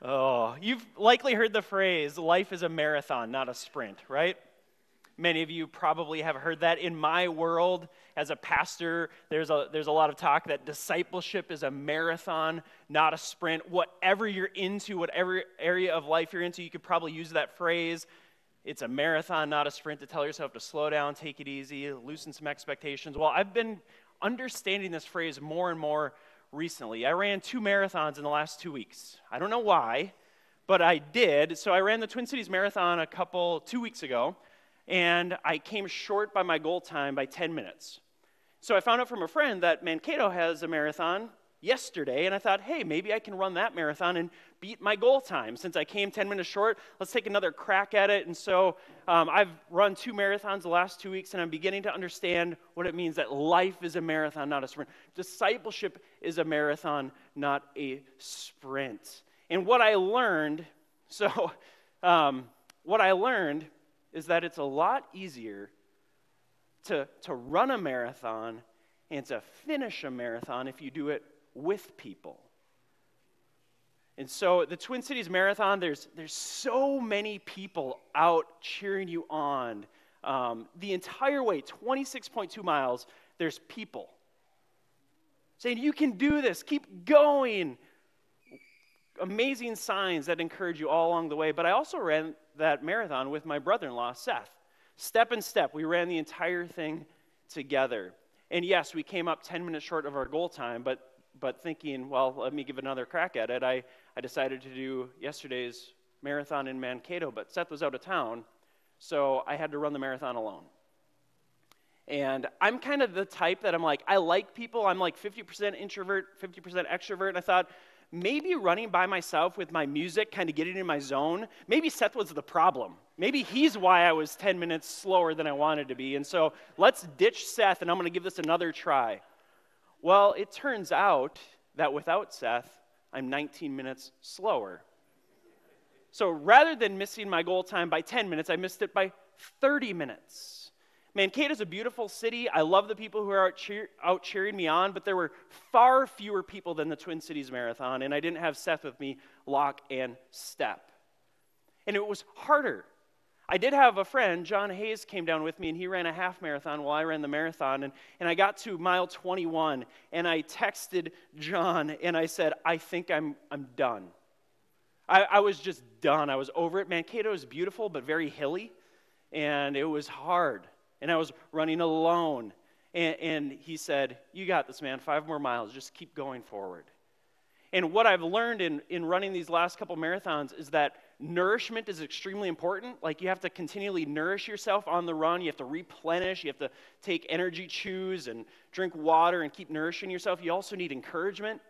Oh, you've likely heard the phrase, life is a marathon, not a sprint, right? Many of you probably have heard that. In my world, as a pastor, there's a lot of talk that discipleship is a marathon, not a sprint. Whatever you're into, whatever area of life you're into, you could probably use that phrase. It's a marathon, not a sprint, to tell yourself to slow down, take it easy, loosen some expectations. Well, I've been understanding this phrase more and more recently. I ran 2 marathons in the last 2 weeks. I don't know why, but I did. So I ran the Twin Cities Marathon 2 weeks ago. And I came short by my goal time by 10 minutes. So I found out from a friend that Mankato has a marathon yesterday, and I thought, hey, maybe I can run that marathon and beat my goal time. Since I came 10 minutes short, let's take another crack at it. And so I've run 2 marathons the last 2 weeks, and I'm beginning to understand what it means that life is a marathon, not a sprint. Discipleship is a marathon, not a sprint. And what I learned, is that it's a lot easier to run a marathon and to finish a marathon if you do it with people. And so the Twin Cities Marathon, there's so many people out cheering you on. The entire way, 26.2 miles, there's people saying, you can do this, keep going. Amazing signs that encourage you all along the way. But I also ran that marathon with my brother-in-law, Seth. Step in step, we ran the entire thing together. And yes, we came up 10 minutes short of our goal time, but thinking, well, let me give another crack at it, I decided to do yesterday's marathon in Mankato, but Seth was out of town, so I had to run the marathon alone. And I'm kind of the type that I'm like, I like people. I'm like 50% introvert, 50% extrovert, and I thought, maybe running by myself with my music, kind of getting in my zone, maybe Seth was the problem. Maybe he's why I was 10 minutes slower than I wanted to be. And so let's ditch Seth, and I'm going to give this another try. Well, it turns out that without Seth, I'm 19 minutes slower. So rather than missing my goal time by 10 minutes, I missed it by 30 minutes. Mankato's a beautiful city. I love the people who are out cheering me on, but there were far fewer people than the Twin Cities Marathon, and I didn't have Seth with me lock and step. And it was harder. I did have a friend, John Hayes, came down with me, and he ran a half marathon while I ran the marathon, and I got to mile 21, and I texted John, and I said, I think I'm done. I was just done. I was over it. Mankato is beautiful, but very hilly, and it was hard. And I was running alone. And he said, you got this, man, 5 more miles. Just keep going forward. And what I've learned in running these last couple marathons is that nourishment is extremely important. Like, you have to continually nourish yourself on the run. You have to replenish. You have to take energy chews and drink water and keep nourishing yourself. You also need encouragement.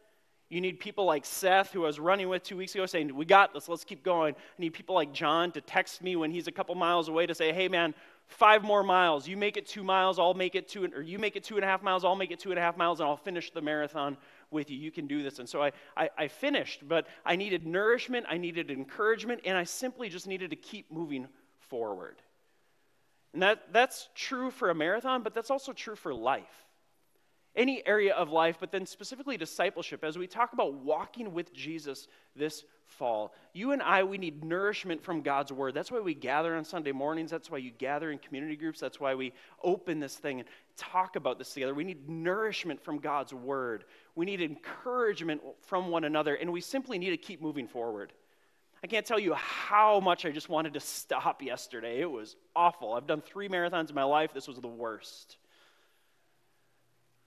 You need people like Seth, who I was running with 2 weeks ago, saying, we got this, let's keep going. I need people like John to text me when he's a couple miles away to say, hey, man, 5 more miles. You make it 2 miles, I'll make it 2, or you make it 2.5 miles, I'll make it 2.5 miles, and I'll finish the marathon with you. You can do this. And so I finished, but I needed nourishment, I needed encouragement, and I simply just needed to keep moving forward. And that's true for a marathon, but that's also true for life. Any area of life, but then specifically discipleship. As we talk about walking with Jesus this fall, you and I, we need nourishment from God's word. That's why we gather on Sunday mornings. That's why you gather in community groups. That's why we open this thing and talk about this together. We need nourishment from God's word. We need encouragement from one another, and we simply need to keep moving forward. I can't tell you how much I just wanted to stop yesterday. It was awful. I've done 3 marathons in my life. This was the worst.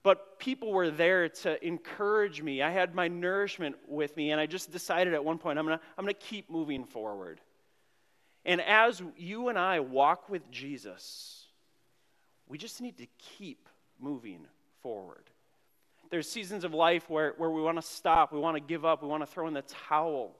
But people were there to encourage me. I had my nourishment with me, and I just decided at one point, I'm gonna keep moving forward. And as you and I walk with Jesus, we just need to keep moving forward. There's seasons of life where we want to stop, we want to give up, we want to throw in the towel.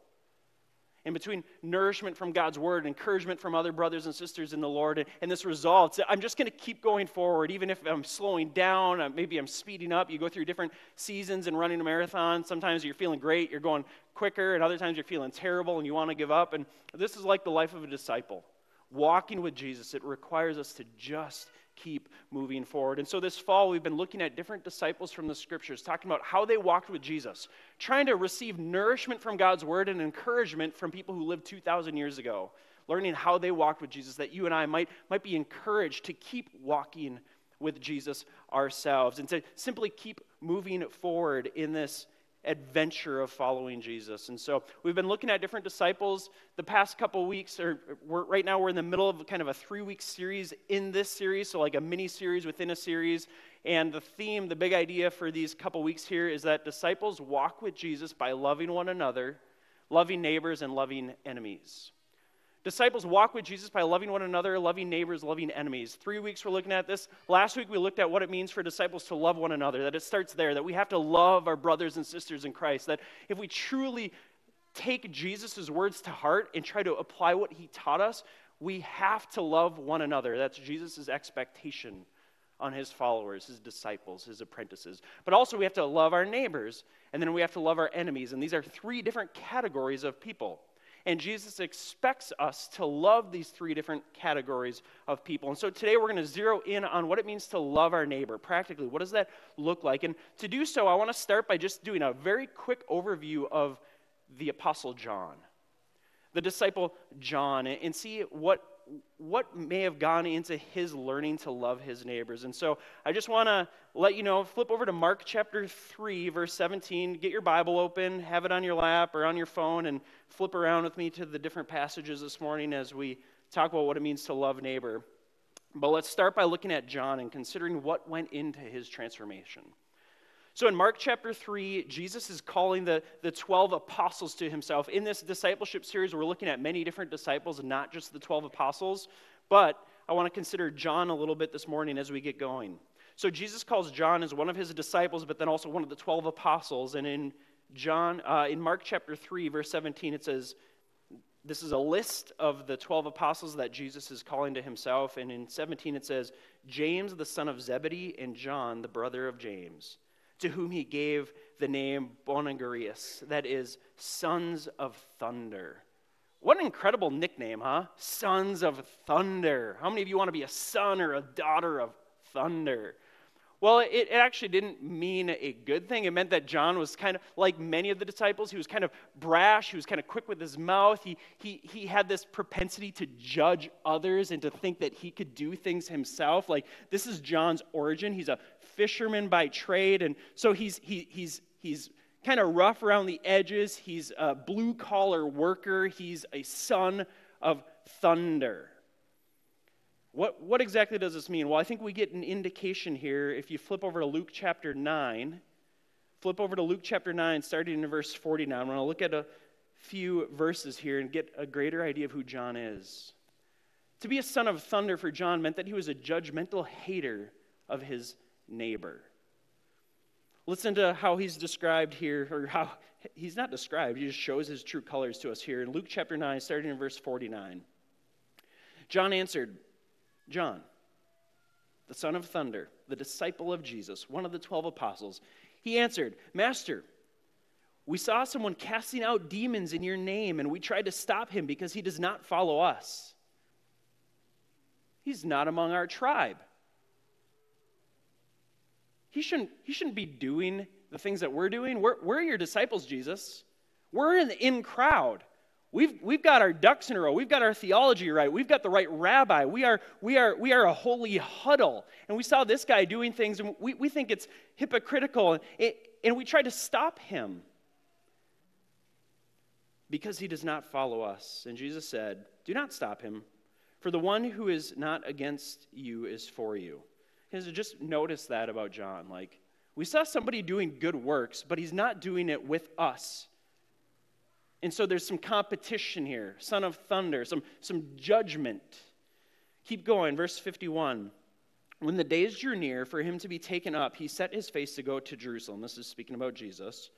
And between nourishment from God's word, encouragement from other brothers and sisters in the Lord, and this resolve, I'm just going to keep going forward, even if I'm slowing down, maybe I'm speeding up. You go through different seasons in running a marathon. Sometimes you're feeling great, you're going quicker, and other times you're feeling terrible and you want to give up. And this is like the life of a disciple. Walking with Jesus, it requires us to just keep moving forward. And so this fall, we've been looking at different disciples from the scriptures, talking about how they walked with Jesus, trying to receive nourishment from God's word and encouragement from people who lived 2,000 years ago, learning how they walked with Jesus, that you and I might be encouraged to keep walking with Jesus ourselves and to simply keep moving forward in this adventure of following Jesus. And so we've been looking at different disciples the past couple weeks, or right now we're in the middle of kind of a 3-week series in this series, so like a mini series within a series. And the theme, the big idea for these couple weeks here is that disciples walk with Jesus by loving one another, loving neighbors, and loving enemies. Disciples walk with Jesus by loving one another, loving neighbors, loving enemies. 3 weeks we're looking at this. Last week we looked at what it means for disciples to love one another, that it starts there, that we have to love our brothers and sisters in Christ, that if we truly take Jesus' words to heart and try to apply what he taught us, we have to love one another. That's Jesus' expectation on his followers, his disciples, his apprentices. But also we have to love our neighbors, and then we have to love our enemies. And these are 3 different categories of people. And Jesus expects us to love these 3 different categories of people. And so today we're going to zero in on what it means to love our neighbor. Practically, what does that look like? And to do so, I want to start by just doing a very quick overview of the Apostle John, the disciple John, and see what may have gone into his learning to love his neighbors. And so I just want to let you know, flip over to Mark chapter 3, verse 17. Get your Bible open, have it on your lap or on your phone, and flip around with me to the different passages this morning as we talk about what it means to love neighbor. But let's start by looking at John and considering what went into his transformation. So in Mark chapter 3, Jesus is calling the 12 apostles to himself. In this discipleship series, we're looking at many different disciples, not just the 12 apostles, but I want to consider John a little bit this morning as we get going. So Jesus calls John as one of his disciples, but then also one of the 12 apostles. And in Mark chapter 3, verse 17, it says, this is a list of the 12 apostles that Jesus is calling to himself. And in 17, it says, James, the son of Zebedee, and John, the brother of James, to whom he gave the name Boanerges, that is, sons of thunder. What an incredible nickname, huh? Sons of thunder. How many of you want to be a son or a daughter of thunder? Well, it actually didn't mean a good thing. It meant that John was kind of, like many of the disciples, he was kind of brash, he was kind of quick with his mouth, he had this propensity to judge others and to think that he could do things himself. Like, this is John's origin. He's a fisherman by trade, and so he's kind of rough around the edges, he's a blue-collar worker, he's a son of thunder. What exactly does this mean? Well, I think we get an indication here if you flip over to Luke chapter 9. Flip over to Luke chapter 9, starting in verse 49. I'm going to look at a few verses here and get a greater idea of who John is. To be a son of thunder for John meant that he was a judgmental hater of his neighbor. Listen to how he's described here, or how he's not described, he just shows his true colors to us here. In Luke chapter 9, starting in verse 49, John answered, John, the son of thunder, the disciple of Jesus, one of the 12 apostles, he answered, Master, we saw someone casting out demons in your name, and we tried to stop him because he does not follow us. He's not among our tribe. He shouldn't be doing the things that we're doing. We're your disciples, Jesus. We're in the in-crowd. We've got our ducks in a row. We've got our theology right. We've got the right rabbi. We are a holy huddle. And we saw this guy doing things, and we think it's hypocritical. And we tried to stop him because he does not follow us. And Jesus said, do not stop him, for the one who is not against you is for you. Because just notice that about John. Like, we saw somebody doing good works, but he's not doing it with us. And so there's some competition here, son of thunder, some judgment. Keep going, verse 51. When the days drew near for him to be taken up, he set his face to go to Jerusalem. This is speaking about Jesus.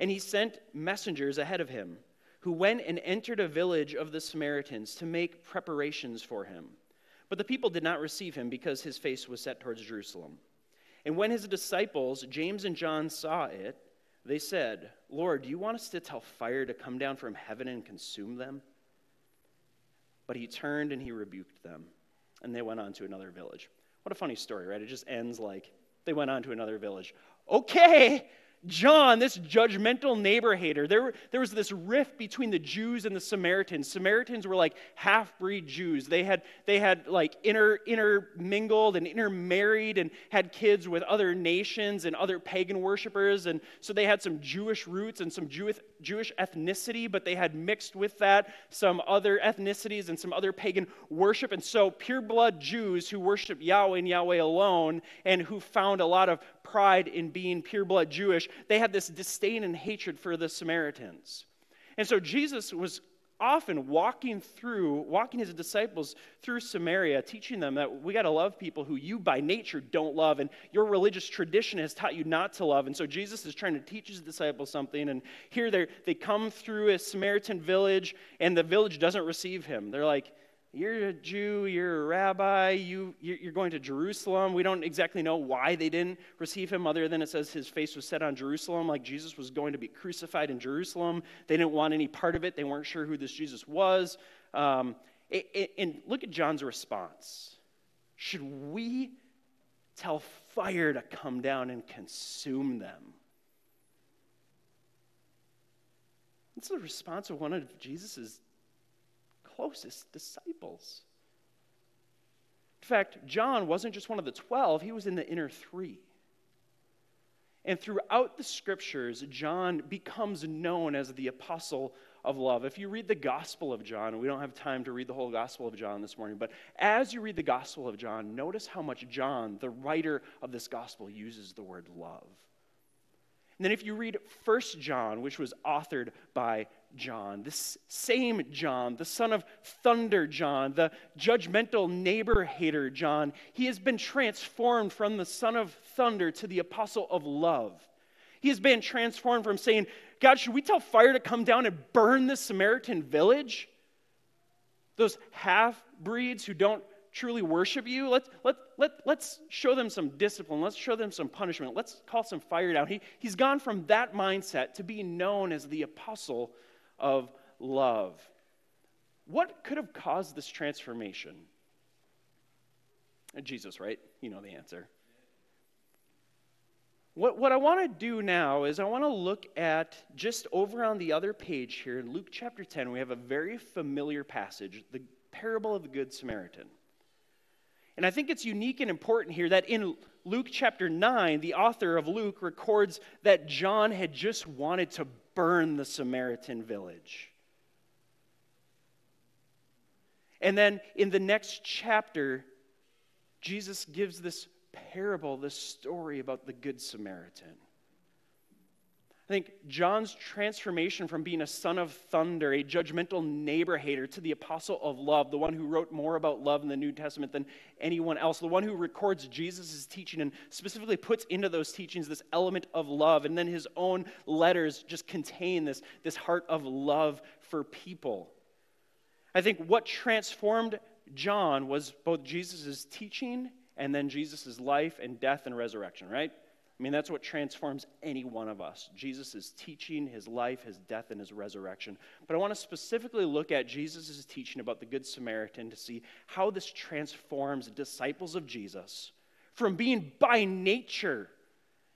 And he sent messengers ahead of him, who went and entered a village of the Samaritans to make preparations for him. But the people did not receive him because his face was set towards Jerusalem. And when his disciples, James and John, saw it, they said, Lord, do you want us to tell fire to come down from heaven and consume them? But he turned and he rebuked them, and they went on to another village. What a funny story, right? It just ends like they went on to another village. Okay, John, this judgmental neighbor-hater, there was this rift between the Jews and the Samaritans. Samaritans were like half-breed Jews. They had like intermingled and intermarried and had kids with other nations and other pagan worshipers, and so they had some Jewish roots and some Jewish ethnicity, but they had mixed with that some other ethnicities and some other pagan worship, and so pure-blood Jews who worshiped Yahweh and Yahweh alone and who found a lot of pride in being pure-blood Jewish, they had this disdain and hatred for the Samaritans. And so Jesus was often walking his disciples through Samaria, teaching them that we got to love people who you by nature don't love, and your religious tradition has taught you not to love. And so Jesus is trying to teach his disciples something, and here they come through a Samaritan village, and the village doesn't receive him. They're like, "You're a Jew, you're a rabbi, you're going to Jerusalem." We don't exactly know why they didn't receive him, other than it says his face was set on Jerusalem, like Jesus was going to be crucified in Jerusalem. They didn't want any part of it. They weren't sure who this Jesus was. And look at John's response. Should we tell fire to come down and consume them? That's the response of one of Jesus' closest disciples. In fact, John wasn't just one of the 12, he was in the inner three. And throughout the scriptures, John becomes known as the apostle of love. If you read the Gospel of John, we don't have time to read the whole Gospel of John this morning, but as you read the Gospel of John, notice how much John, the writer of this gospel, uses the word love. And then if you read 1 John, which was authored by John, this same John, the son of thunder John, the judgmental neighbor-hater John, he has been transformed from the son of thunder to the apostle of love. He has been transformed from saying, "God, should we tell fire to come down and burn this Samaritan village? Those half-breeds who don't truly worship you, let's show them some discipline, let's show them some punishment, let's call some fire down." He's gone from that mindset to being known as the apostle of love. What could have caused this transformation? Jesus, right? You know the answer. What I want to do now is I want to look at, just over on the other page here, in Luke chapter 10, we have a very familiar passage, the parable of the Good Samaritan. And I think it's unique and important here that in Luke chapter 9, the author of Luke records that John had just wanted to burn the Samaritan village. And then in the next chapter, Jesus gives this parable, this story about the Good Samaritan. I think John's transformation from being a son of thunder, a judgmental neighbor-hater, to the apostle of love, the one who wrote more about love in the New Testament than anyone else, the one who records Jesus' teaching and specifically puts into those teachings this element of love, and then his own letters just contain this heart of love for people. I think what transformed John was both Jesus' teaching and then Jesus' life and death and resurrection, right? I mean, that's what transforms any one of us. Jesus' teaching, his life, his death, and his resurrection. But I want to specifically look at Jesus' teaching about the Good Samaritan to see how this transforms disciples of Jesus from being by nature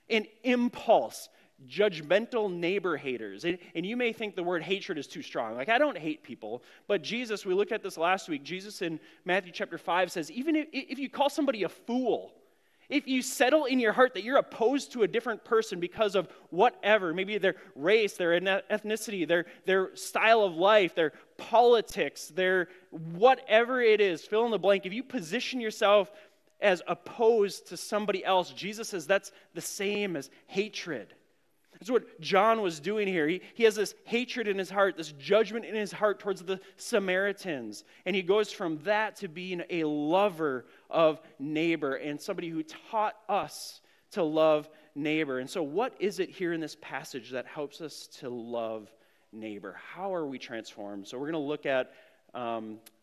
an impulse, judgmental neighbor-haters. And you may think the word hatred is too strong. Like, I don't hate people. But Jesus, we looked at this last week, Jesus in Matthew chapter 5 says, even if you call somebody a fool, if you settle in your heart that you're opposed to a different person because of whatever, maybe their race, their ethnicity, their style of life, their politics, their whatever it is, fill in the blank, if you position yourself as opposed to somebody else, Jesus says that's the same as hatred. That's what John was doing here. He has this hatred in his heart, this judgment in his heart towards the Samaritans. And he goes from that to being a lover of neighbor and somebody who taught us to love neighbor. And so what is it here in this passage that helps us to love neighbor? How are we transformed? So we're going to look at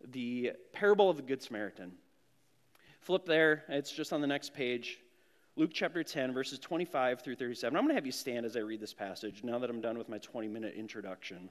the parable of the Good Samaritan. Flip there. It's just on the next page. Luke chapter 10, verses 25 through 37. I'm going to have you stand as I read this passage now that I'm done with my 20-minute introduction.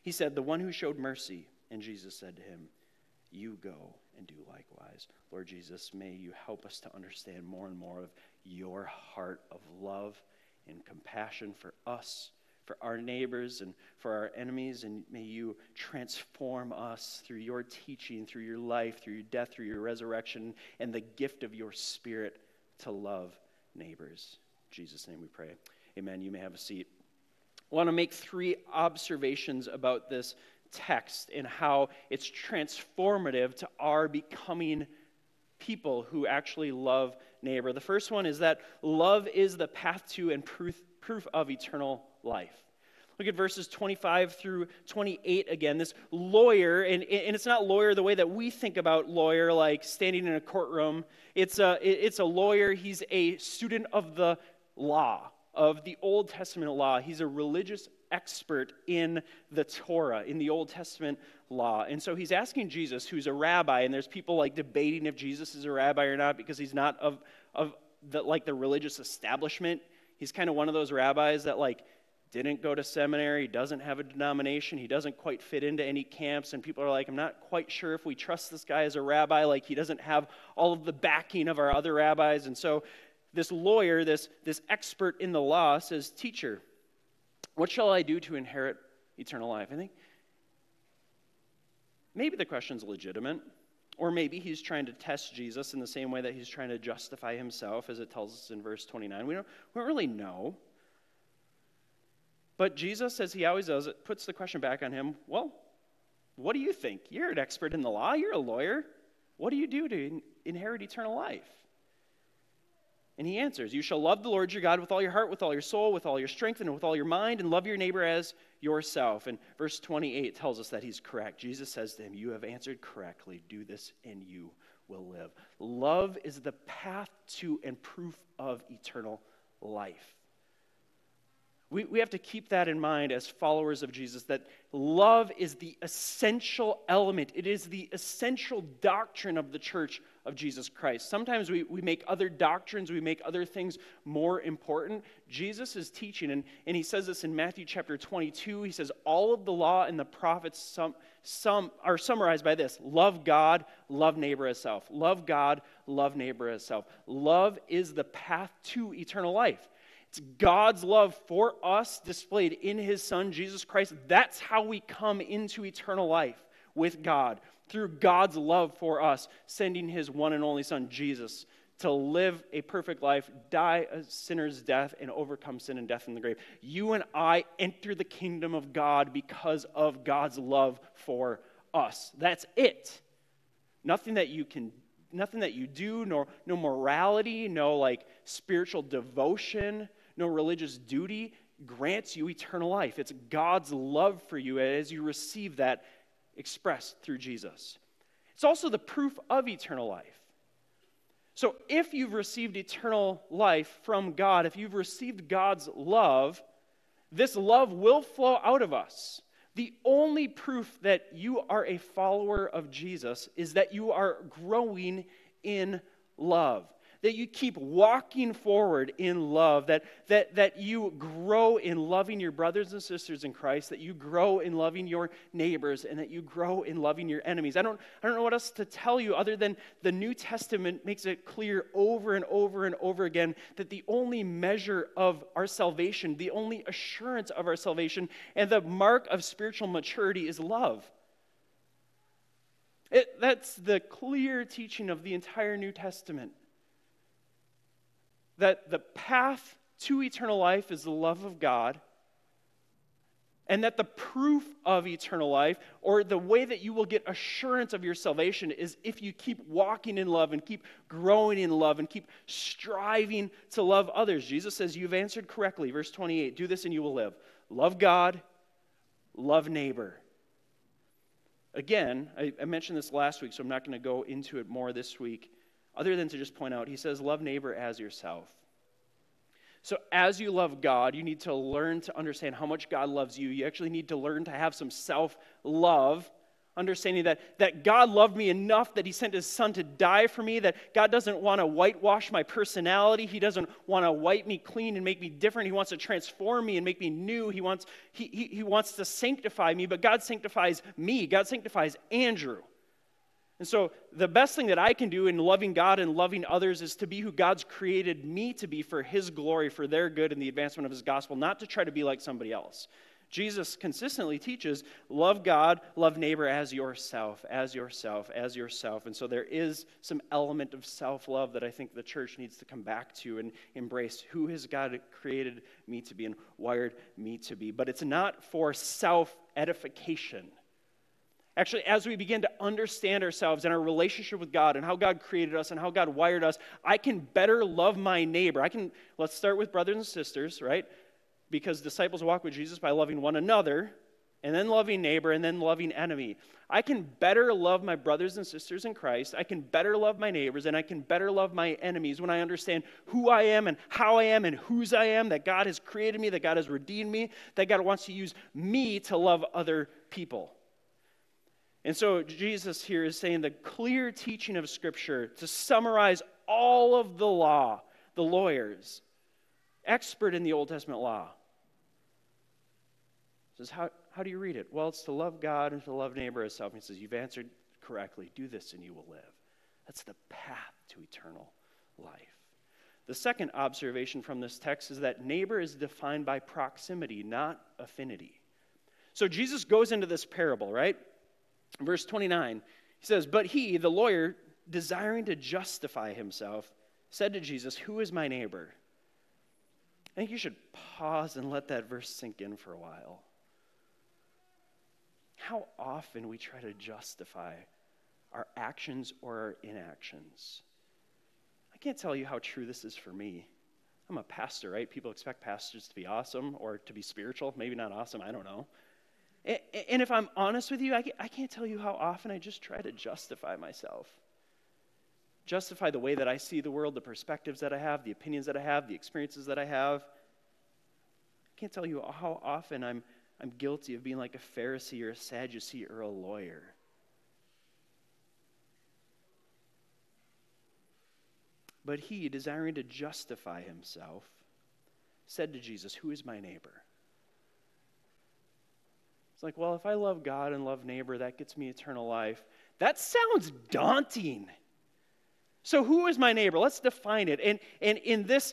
He said, "The one who showed mercy." And Jesus said to him, "You go and do likewise." Lord Jesus, may you help us to understand more and more of your heart of love and compassion for us, for our neighbors, and for our enemies. And may you transform us through your teaching, through your life, through your death, through your resurrection, and the gift of your Spirit to love neighbors. In Jesus' name we pray. Amen. You may have a seat. I want to make 3 observations about this text and how it's transformative to our becoming people who actually love neighbor. The first one is that love is the path to and proof of eternal life. Look at verses 25 through 28 again. This lawyer, and it's not lawyer the way that we think about lawyer, like standing in a courtroom. It's a lawyer. He's a student of the law, of the Old Testament law. He's a religious expert in the Torah, in the Old Testament law. And so he's asking Jesus, who's a rabbi, and there's people like debating if Jesus is a rabbi or not because he's not of the religious establishment. He's kind of one of those rabbis that like didn't go to seminary, doesn't have a denomination, he doesn't quite fit into any camps, and people are like, "I'm not quite sure if we trust this guy as a rabbi, like he doesn't have all of the backing of our other rabbis." And so this lawyer, this expert in the law says, "Teacher, what shall I do to inherit eternal life?" I think maybe the question's legitimate, or maybe he's trying to test Jesus in the same way that he's trying to justify himself, as it tells us in verse 29. We don't really know. But Jesus, as he always does, it puts the question back on him. "Well, what do you think? You're an expert in the law. You're a lawyer. What do you do to inherit eternal life?" And he answers, "You shall love the Lord your God with all your heart, with all your soul, with all your strength, and with all your mind, and love your neighbor as yourself." And verse 28 tells us that he's correct. Jesus says to him, "You have answered correctly. Do this, and you will live." Love is the path to and proof of eternal life. We have to keep that in mind as followers of Jesus, that love is the essential element. It is the essential doctrine of the church of Jesus Christ. Sometimes we make other doctrines, we make other things more important. Jesus is teaching, and he says this in Matthew chapter 22. He says, all of the law and the prophets some are summarized by this: love God, love neighbor as self. Love God, love neighbor as self. Love is the path to eternal life. It's God's love for us displayed in his Son, Jesus Christ. That's how we come into eternal life with God, through God's love for us, sending his one and only Son, Jesus, to live a perfect life, die a sinner's death, and overcome sin and death in the grave. You and I enter the kingdom of God because of God's love for us. That's it. Nothing that you can do. Nothing that you do, no morality, no like spiritual devotion, no religious duty grants you eternal life. It's God's love for you as you receive that expressed through Jesus. It's also the proof of eternal life. So if you've received eternal life from God, if you've received God's love, this love will flow out of us. The only proof that you are a follower of Jesus is that you are growing in love. That you keep walking forward in love, that you grow in loving your brothers and sisters in Christ, that you grow in loving your neighbors, and that you grow in loving your enemies. I don't know what else to tell you other than the New Testament makes it clear over and over and over again that the only measure of our salvation, the only assurance of our salvation, and the mark of spiritual maturity is love. That's the clear teaching of the entire New Testament. That the path to eternal life is the love of God, and that the proof of eternal life, or the way that you will get assurance of your salvation, is if you keep walking in love and keep growing in love and keep striving to love others. Jesus says, you've answered correctly. Verse 28, do this and you will live. Love God, love neighbor. Again, I mentioned this last week, so I'm not going to go into it more this week. Other than to just point out, he says, love neighbor as yourself. So as you love God, you need to learn to understand how much God loves you. You actually need to learn to have some self-love, understanding that God loved me enough that he sent his son to die for me, that God doesn't want to whitewash my personality. He doesn't want to wipe me clean and make me different. He wants to transform me and make me new. He wants to sanctify me, but God sanctifies me. God sanctifies Andrew. And so the best thing that I can do in loving God and loving others is to be who God's created me to be for his glory, for their good, and the advancement of his gospel, not to try to be like somebody else. Jesus consistently teaches, love God, love neighbor as yourself, as yourself, as yourself. And so there is some element of self-love that I think the church needs to come back to and embrace. Who has God created me to be and wired me to be? But it's not for self-edification. Actually, as we begin to understand ourselves and our relationship with God and how God created us and how God wired us, I can better love my neighbor. Let's start with brothers and sisters, right? Because disciples walk with Jesus by loving one another and then loving neighbor and then loving enemy. I can better love my brothers and sisters in Christ. I can better love my neighbors, and I can better love my enemies when I understand who I am and how I am and whose I am, that God has created me, that God has redeemed me, that God wants to use me to love other people. And so Jesus here is saying the clear teaching of Scripture to summarize all of the law, the lawyers, expert in the Old Testament law. He says, how do you read it? Well, it's to love God and to love neighbor as self. He says, you've answered correctly. Do this and you will live. That's the path to eternal life. The second observation from this text is that neighbor is defined by proximity, not affinity. So Jesus goes into this parable, right? Verse 29, he says, but he, the lawyer, desiring to justify himself, said to Jesus, who is my neighbor? I think you should pause and let that verse sink in for a while. How often we try to justify our actions or our inactions. I can't tell you how true this is for me. I'm a pastor, right? People expect pastors to be awesome or to be spiritual. Maybe not awesome, I don't know. And if I'm honest with you, I can't tell you how often I just try to justify myself. Justify the way that I see the world, the perspectives that I have, the opinions that I have, the experiences that I have. I can't tell you how often I'm guilty of being like a Pharisee or a Sadducee or a lawyer. But he, desiring to justify himself, said to Jesus, who is my neighbor? It's like, well, if I love God and love neighbor, that gets me eternal life. That sounds daunting. So who is my neighbor? Let's define it. And in this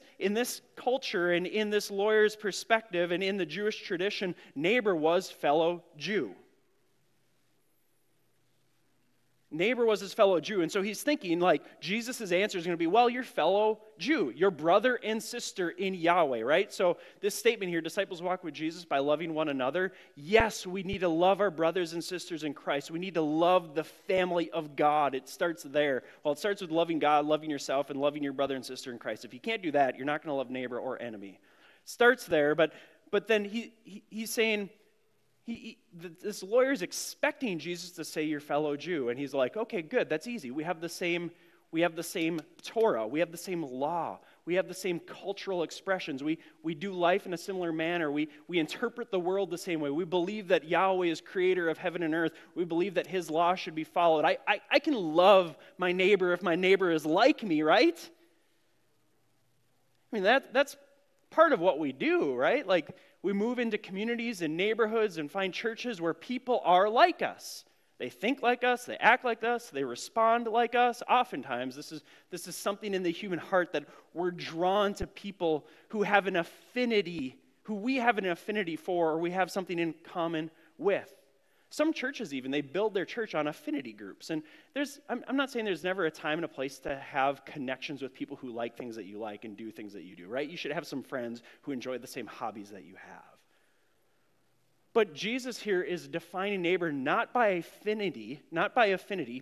culture and in this lawyer's perspective and in the Jewish tradition, neighbor was fellow Jew. Neighbor was his fellow Jew. And so he's thinking, like, Jesus' answer is going to be, well, your fellow Jew, your brother and sister in Yahweh, right? So this statement here, disciples walk with Jesus by loving one another. Yes, we need to love our brothers and sisters in Christ. We need to love the family of God. It starts there. Well, it starts with loving God, loving yourself, and loving your brother and sister in Christ. If you can't do that, you're not going to love neighbor or enemy. It starts there, but then he's saying, this lawyer is expecting Jesus to say your fellow Jew, and he's like, okay, good, that's easy. We have the same Torah. We have the same law. We have the same cultural expressions. We do life in a similar manner. We interpret the world the same way. We believe that Yahweh is creator of heaven and earth. We believe that his law should be followed. I can love my neighbor if my neighbor is like me, right? I mean, that's part of what we do, right? Like, we move into communities and neighborhoods and find churches where people are like us. They think like us, they act like us, they respond like us. Oftentimes, this is something in the human heart that we're drawn to people who have an affinity, who we have an affinity for, or we have something in common with. Some churches even, they build their church on affinity groups. And I'm not saying there's never a time and a place to have connections with people who like things that you like and do things that you do, right? You should have some friends who enjoy the same hobbies that you have. But Jesus here is defining neighbor not by affinity,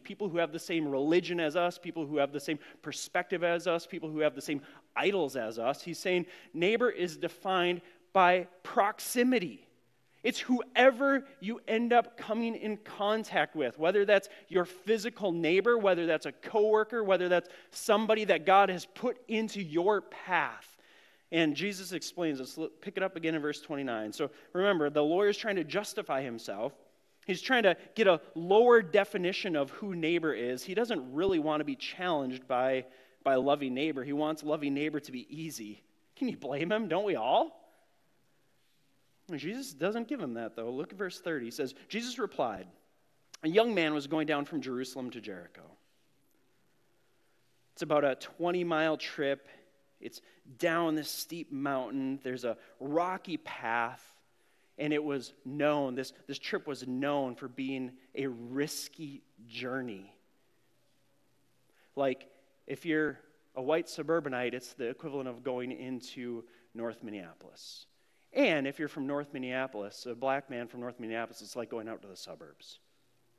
people who have the same religion as us, people who have the same perspective as us, people who have the same idols as us. He's saying neighbor is defined by proximity. It's whoever you end up coming in contact with, whether that's your physical neighbor, whether that's a coworker, whether that's somebody that God has put into your path. And Jesus explains this. Pick it up again in verse 29. So remember, the lawyer's trying to justify himself. He's trying to get a lower definition of who neighbor is. He doesn't really want to be challenged by loving neighbor. He wants loving neighbor to be easy. Can you blame him? Don't we all? Jesus doesn't give him that, though. Look at verse 30. He says, Jesus replied, a young man was going down from Jerusalem to Jericho. It's about a 20-mile trip. It's down this steep mountain. There's a rocky path, and it was known. This trip was known for being a risky journey. Like, if you're a white suburbanite, it's the equivalent of going into North Minneapolis. And if you're from North Minneapolis, a black man from North Minneapolis, it's like going out to the suburbs,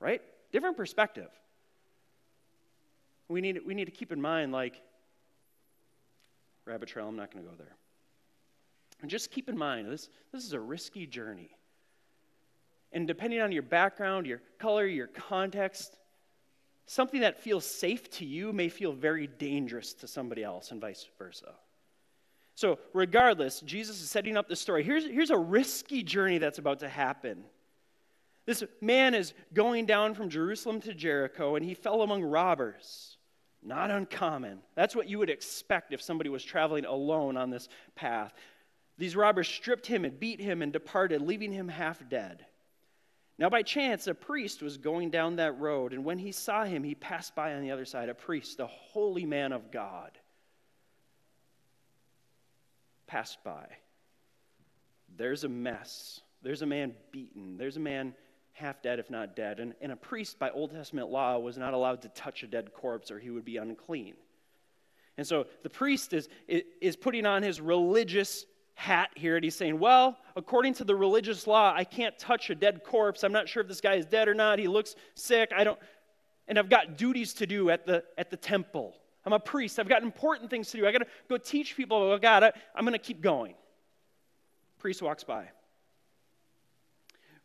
right? Different perspective. We need to keep in mind, like, rabbit trail, I'm not going to go there. And just keep in mind, this is a risky journey. And depending on your background, your color, your context, something that feels safe to you may feel very dangerous to somebody else and vice versa. So regardless, Jesus is setting up this story. Here's a risky journey that's about to happen. This man is going down from Jerusalem to Jericho, and he fell among robbers. Not uncommon. That's what you would expect if somebody was traveling alone on this path. These robbers stripped him and beat him and departed, leaving him half dead. Now by chance, a priest was going down that road, and when he saw him, he passed by on the other side. A priest, a holy man of God, passed by. There's a mess. There's a man beaten. There's a man half dead, if not dead. And a priest, by Old Testament law, was not allowed to touch a dead corpse or he would be unclean. And so the priest is putting on his religious hat here, and he's saying, well, according to the religious law, I can't touch a dead corpse. I'm not sure if this guy is dead or not. He looks sick. And I've got duties to do at the temple. I'm a priest. I've got important things to do. I got to go teach people. Oh, God, I'm going to keep going. Priest walks by.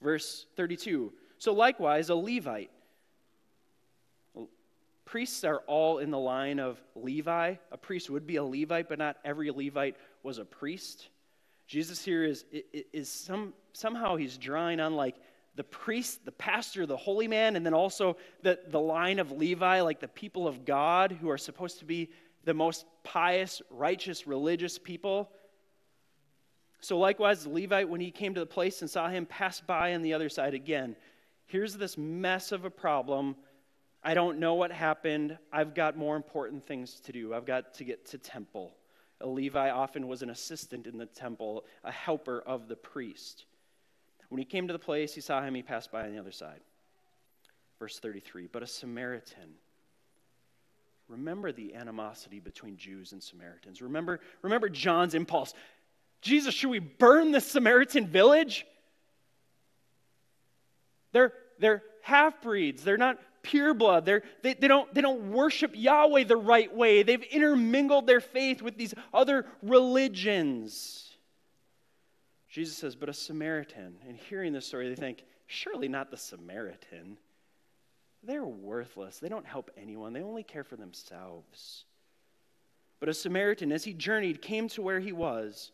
Verse 32, so likewise a Levite. Priests are all in the line of Levi. A priest would be a Levite, but not every Levite was a priest. Jesus here is somehow he's drawing on like the priest, the pastor, the holy man, and then also the line of Levi, like the people of God who are supposed to be the most pious, righteous, religious people. So likewise, the Levite, when he came to the place and saw him, passed by on the other side again. Here's this mess of a problem. I don't know what happened. I've got more important things to do. I've got to get to temple. A Levi often was an assistant in the temple, a helper of the priest. When he came to the place, he saw him, he passed by on the other side. Verse 33, but a Samaritan. Remember the animosity between Jews and Samaritans. Remember John's impulse. Jesus, should we burn the Samaritan village? They're half-breeds. They're not pure blood. They don't worship Yahweh the right way. They've intermingled their faith with these other religions. Jesus says, but a Samaritan. And hearing this story, they think, surely not the Samaritan. They're worthless. They don't help anyone. They only care for themselves. But a Samaritan, as he journeyed, came to where he was,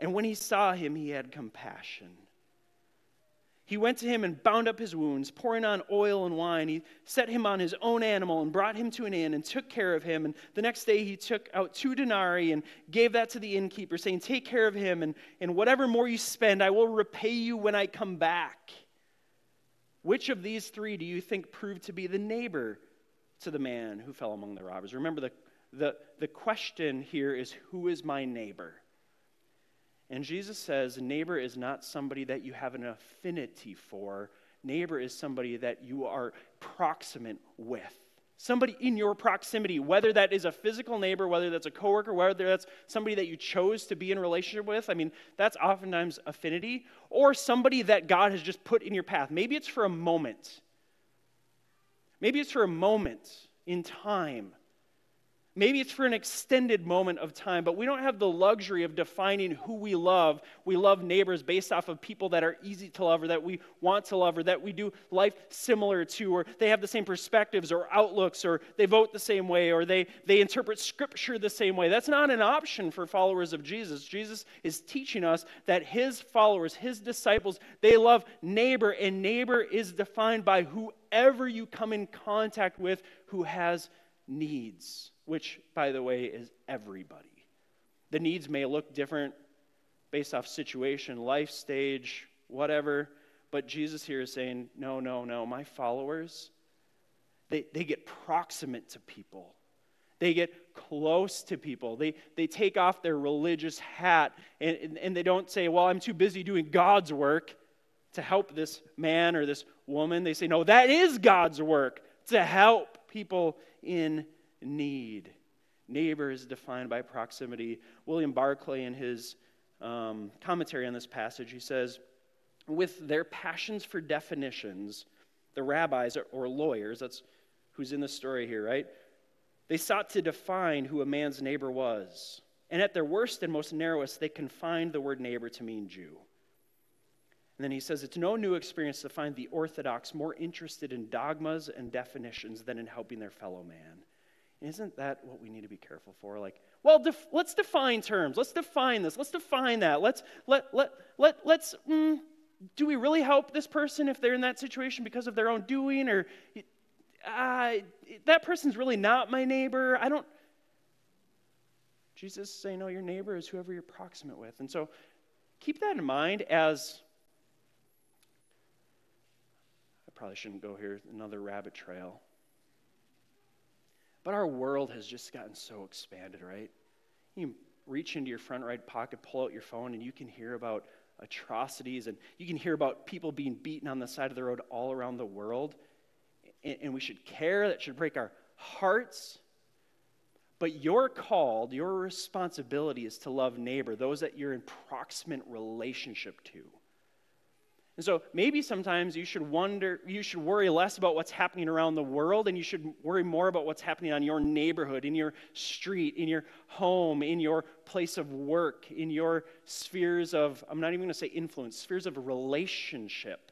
and when he saw him, he had compassion. He went to him and bound up his wounds, pouring on oil and wine. He set him on his own animal and brought him to an inn and took care of him. And the next day he took out 2 denarii and gave that to the innkeeper, saying, "Take care of him, and whatever more you spend, I will repay you when I come back." Which of these 3 do you think proved to be the neighbor to the man who fell among the robbers? Remember, the question here is, who is my neighbor? And Jesus says, neighbor is not somebody that you have an affinity for. Neighbor is somebody that you are proximate with. Somebody in your proximity, whether that is a physical neighbor, whether that's a coworker, whether that's somebody that you chose to be in a relationship with. I mean, that's oftentimes affinity. Or somebody that God has just put in your path. Maybe it's for a moment. Maybe it's for a moment in time. Maybe it's for an extended moment of time, but we don't have the luxury of defining who we love. We love neighbors based off of people that are easy to love, or that we want to love, or that we do life similar to, or they have the same perspectives or outlooks, or they vote the same way, or they interpret Scripture the same way. That's not an option for followers of Jesus. Jesus is teaching us that his followers, his disciples, they love neighbor, and neighbor is defined by whoever you come in contact with who has needs. Which, by the way, is everybody. The needs may look different based off situation, life stage, whatever, but Jesus here is saying, no, my followers, they get proximate to people. They get close to people. They take off their religious hat, and they don't say, well, I'm too busy doing God's work to help this man or this woman. They say, no, that is God's work, to help people in need. Neighbor is defined by proximity. William Barclay, in his commentary on this passage, he says, with their passions for definitions, the rabbis or lawyers, that's who's in the story here, right? They sought to define who a man's neighbor was. And at their worst and most narrowest, they confined the word neighbor to mean Jew. And then he says, it's no new experience to find the Orthodox more interested in dogmas and definitions than in helping their fellow man. Isn't that what we need to be careful for? Like, well, let's define terms. Let's define this. Let's define that. Do we really help this person if they're in that situation because of their own doing? Or that person's really not my neighbor. Jesus is saying, no, your neighbor is whoever you're proximate with. And so keep that in mind as, I probably shouldn't go here, another rabbit trail. But our world has just gotten so expanded, right? You reach into your front right pocket, pull out your phone, and you can hear about atrocities, and you can hear about people being beaten on the side of the road all around the world. And we should care. That should break our hearts. But you're called, your responsibility is to love neighbor, those that you're in proximate relationship to. And so maybe sometimes you should worry less about what's happening around the world, and you should worry more about what's happening on your neighborhood, in your street, in your home, in your place of work, in your spheres of, I'm not even going to say influence, spheres of relationship.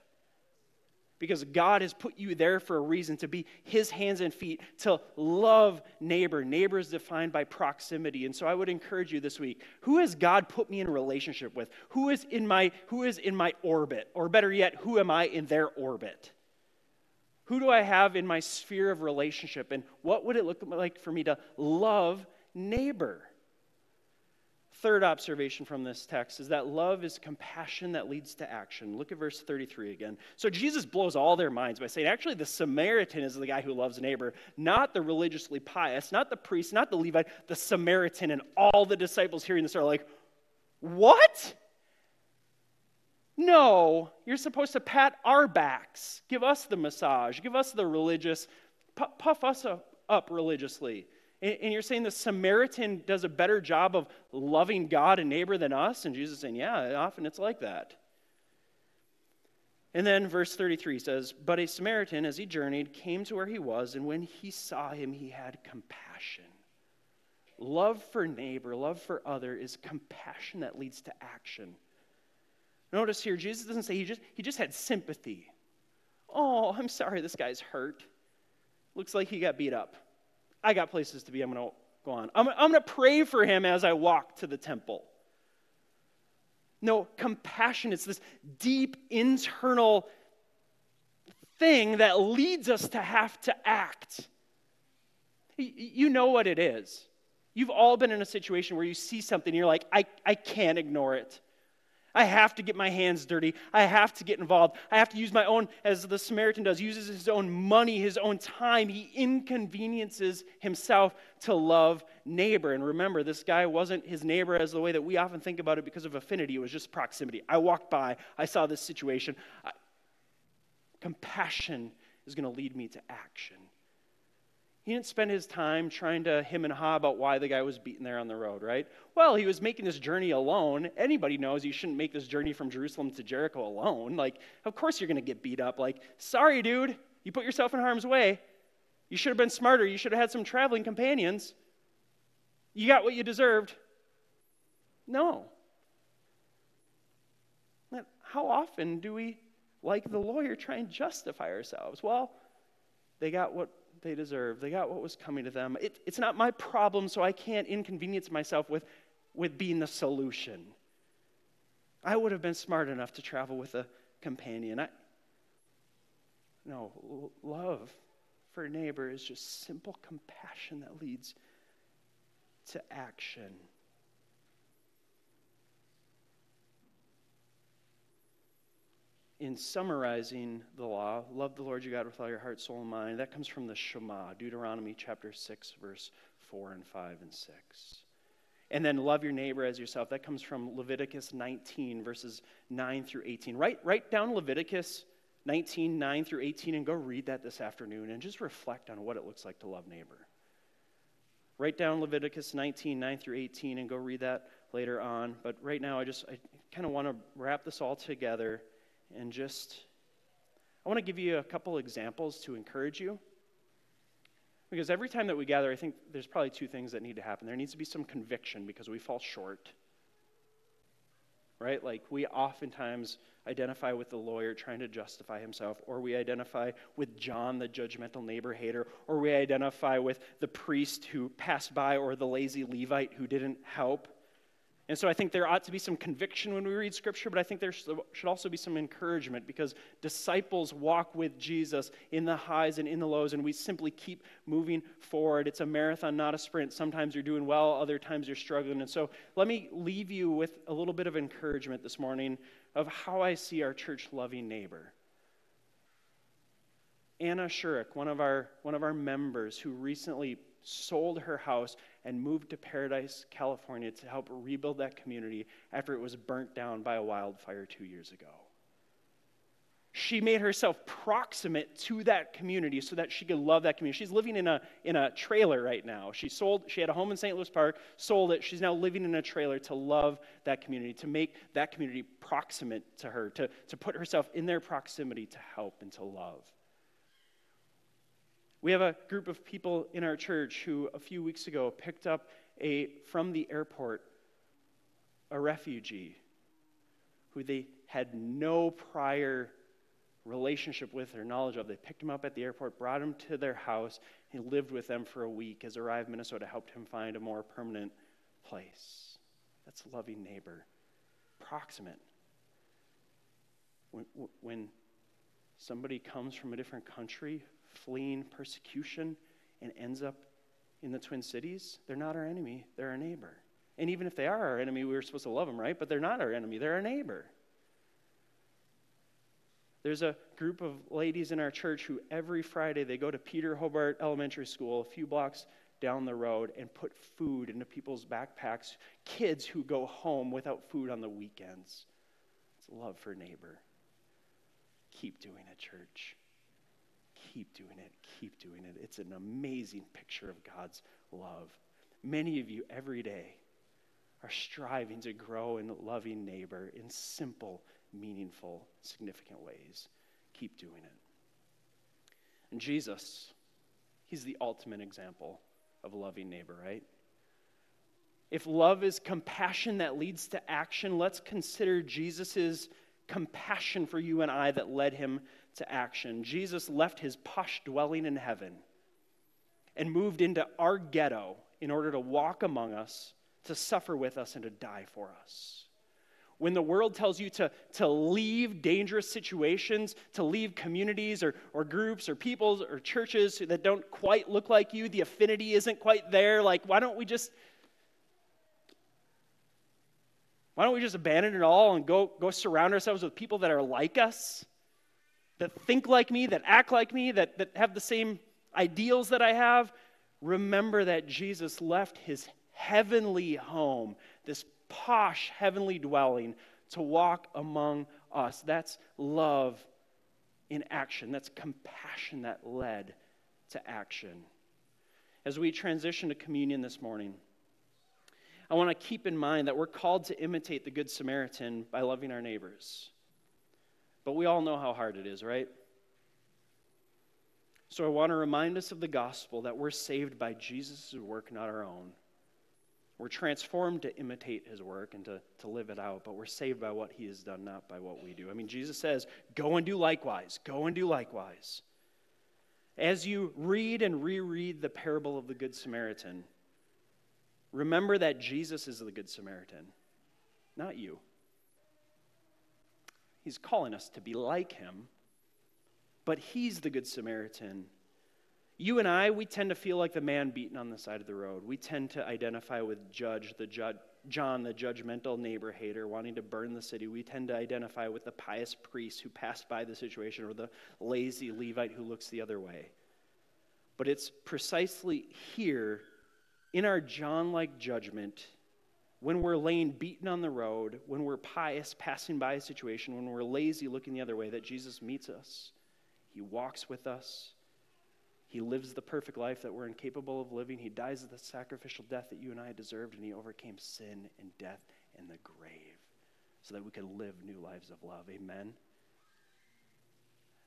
Because God has put you there for a reason, to be his hands and feet, to love neighbor. Neighbor is defined by proximity. And so I would encourage you this week, who has God put me in a relationship with? Who is in my orbit? Or better yet, who am I in their orbit? Who do I have in my sphere of relationship? And what would it look like for me to love neighbor? Third observation from this text is that love is compassion that leads to action. Look at verse 33 again. So Jesus blows all their minds by saying, actually, the Samaritan is the guy who loves neighbor, not the religiously pious, not the priest, not the Levite, the Samaritan. And all the disciples hearing this are like, what? No, you're supposed to pat our backs, give us the massage, give us the religious, puff us up religiously. And you're saying the Samaritan does a better job of loving God and neighbor than us? And Jesus is saying, yeah, often it's like that. And then verse 33 says, but a Samaritan, as he journeyed, came to where he was, and when he saw him, he had compassion. Love for neighbor, love for other is compassion that leads to action. Notice here, Jesus doesn't say he just had sympathy. Oh, I'm sorry, this guy's hurt. Looks like he got beat up. I got places to be. I'm going to go on. I'm going to pray for him as I walk to the temple. No, compassion, it's this deep internal thing that leads us to have to act. You know what it is. You've all been in a situation where you see something and you're like, I can't ignore it. I have to get my hands dirty. I have to get involved. I have to use my own, as the Samaritan does, uses his own money, his own time. He inconveniences himself to love neighbor. And remember, this guy wasn't his neighbor as the way that we often think about it because of affinity. It was just proximity. I walked by. I saw this situation. Compassion is going to lead me to action. He didn't spend his time trying to him and haw about why the guy was beaten there on the road, right? Well, he was making this journey alone. Anybody knows you shouldn't make this journey from Jerusalem to Jericho alone. Like, of course you're going to get beat up. Like, sorry, dude. You put yourself in harm's way. You should have been smarter. You should have had some traveling companions. You got what you deserved. No. How often do we, like the lawyer, try and justify ourselves? Well, they got what they deserved. They got what was coming to them. It's not my problem, so I can't inconvenience myself with being the solution. I would have been smart enough to travel with a companion. No, love for neighbor is just simple compassion that leads to action. In summarizing the law, love the Lord your God with all your heart, soul, and mind. That comes from the Shema, Deuteronomy chapter 6, verse 4 and 5 and 6. And then love your neighbor as yourself. That comes from Leviticus 19, verses 9 through 18. Write down Leviticus 19, 9 through 18, and go read that this afternoon and just reflect on what it looks like to love neighbor. Write down Leviticus 19, 9 through 18, and go read that later on. But right now, I kind of want to wrap this all together. And I want to give you a couple examples to encourage you. Because every time that we gather, I think there's probably two things that need to happen. There needs to be some conviction because we fall short. Right? Like, we oftentimes identify with the lawyer trying to justify himself, or we identify with John, the judgmental neighbor hater, or we identify with the priest who passed by or the lazy Levite who didn't help. And so I think there ought to be some conviction when we read Scripture, but I think there should also be some encouragement because disciples walk with Jesus in the highs and in the lows, and we simply keep moving forward. It's a marathon, not a sprint. Sometimes you're doing well, other times you're struggling. And so let me leave you with a little bit of encouragement this morning of how I see our church loving neighbor. Anna Shurik, one of our members who recently sold her house and moved to Paradise, California to help rebuild that community after it was burnt down by a wildfire 2 years ago. She made herself proximate to that community so that she could love that community. She's living in a trailer right now. She had a home in St. Louis Park, sold it. She's now living in a trailer to love that community, to make that community proximate to her, to put herself in their proximity to help and to love. We have a group of people in our church who a few weeks ago picked up from the airport a refugee who they had no prior relationship with or knowledge of. They picked him up at the airport, brought him to their house, and lived with them for a week. As arrived in Minnesota, helped him find a more permanent place. That's loving neighbor, proximate. When somebody comes from a different country, fleeing persecution, and ends up in the Twin Cities, they're not our enemy, they're our neighbor. And even if they are our enemy, we were supposed to love them, right? But they're not our enemy, they're our neighbor. There's a group of ladies in our church who every Friday they go to Peter Hobart Elementary School, a few blocks down the road, and put food into people's backpacks, kids who go home without food on the weekends. It's love for neighbor. Keep doing it, church. Keep doing it. Keep doing it. It's an amazing picture of God's love. Many of you every day are striving to grow in loving neighbor in simple, meaningful, significant ways. Keep doing it. And Jesus, he's the ultimate example of loving neighbor, right? If love is compassion that leads to action, let's consider Jesus's compassion for you and I that led him to action. Jesus left his posh dwelling in heaven and moved into our ghetto in order to walk among us, to suffer with us, and to die for us. When the world tells you to leave dangerous situations, to leave communities or groups or peoples or churches that don't quite look like you, the affinity isn't quite there, like why don't we just abandon it all and go surround ourselves with people that are like us, that think like me, that act like me, that have the same ideals that I have? Remember that Jesus left his heavenly home, this posh heavenly dwelling, to walk among us. That's love in action. That's compassion that led to action. As we transition to communion this morning, I want to keep in mind that we're called to imitate the Good Samaritan by loving our neighbors. But we all know how hard it is, right? So I want to remind us of the gospel, that we're saved by Jesus' work, not our own. We're transformed to imitate his work and to live it out, but we're saved by what he has done, not by what we do. I mean, Jesus says, go and do likewise. Go and do likewise. As you read and reread the parable of the Good Samaritan, remember that Jesus is the Good Samaritan, not you. He's calling us to be like him, but he's the Good Samaritan. You and I, we tend to feel like the man beaten on the side of the road. We tend to identify with John, the judgmental neighbor hater wanting to burn the city. We tend to identify with the pious priest who passed by the situation, or the lazy Levite who looks the other way. But it's precisely here, in our John-like judgment, when we're laying beaten on the road, when we're pious passing by a situation, when we're lazy looking the other way, that Jesus meets us. He walks with us. He lives the perfect life that we're incapable of living. He dies the sacrificial death that you and I deserved, and he overcame sin and death and the grave so that we could live new lives of love. Amen.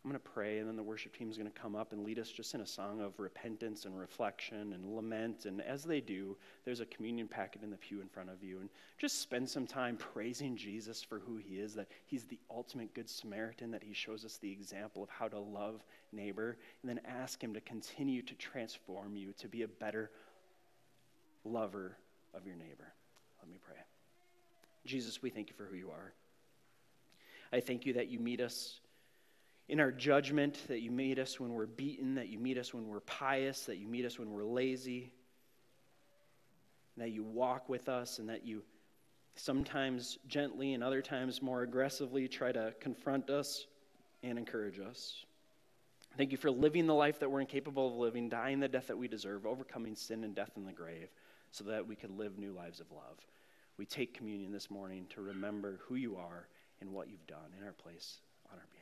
I'm going to pray, and then the worship team is going to come up and lead us just in a song of repentance and reflection and lament. And as they do, there's a communion packet in the pew in front of you. And just spend some time praising Jesus for who he is, that he's the ultimate Good Samaritan, that he shows us the example of how to love neighbor, and then ask him to continue to transform you to be a better lover of your neighbor. Let me pray. Jesus, we thank you for who you are. I thank you that you meet us in our judgment, that you meet us when we're beaten, that you meet us when we're pious, that you meet us when we're lazy, that you walk with us, and that you sometimes gently and other times more aggressively try to confront us and encourage us. Thank you for living the life that we're incapable of living, dying the death that we deserve, overcoming sin and death in the grave, so that we could live new lives of love. We take communion this morning to remember who you are and what you've done in our place on our behalf.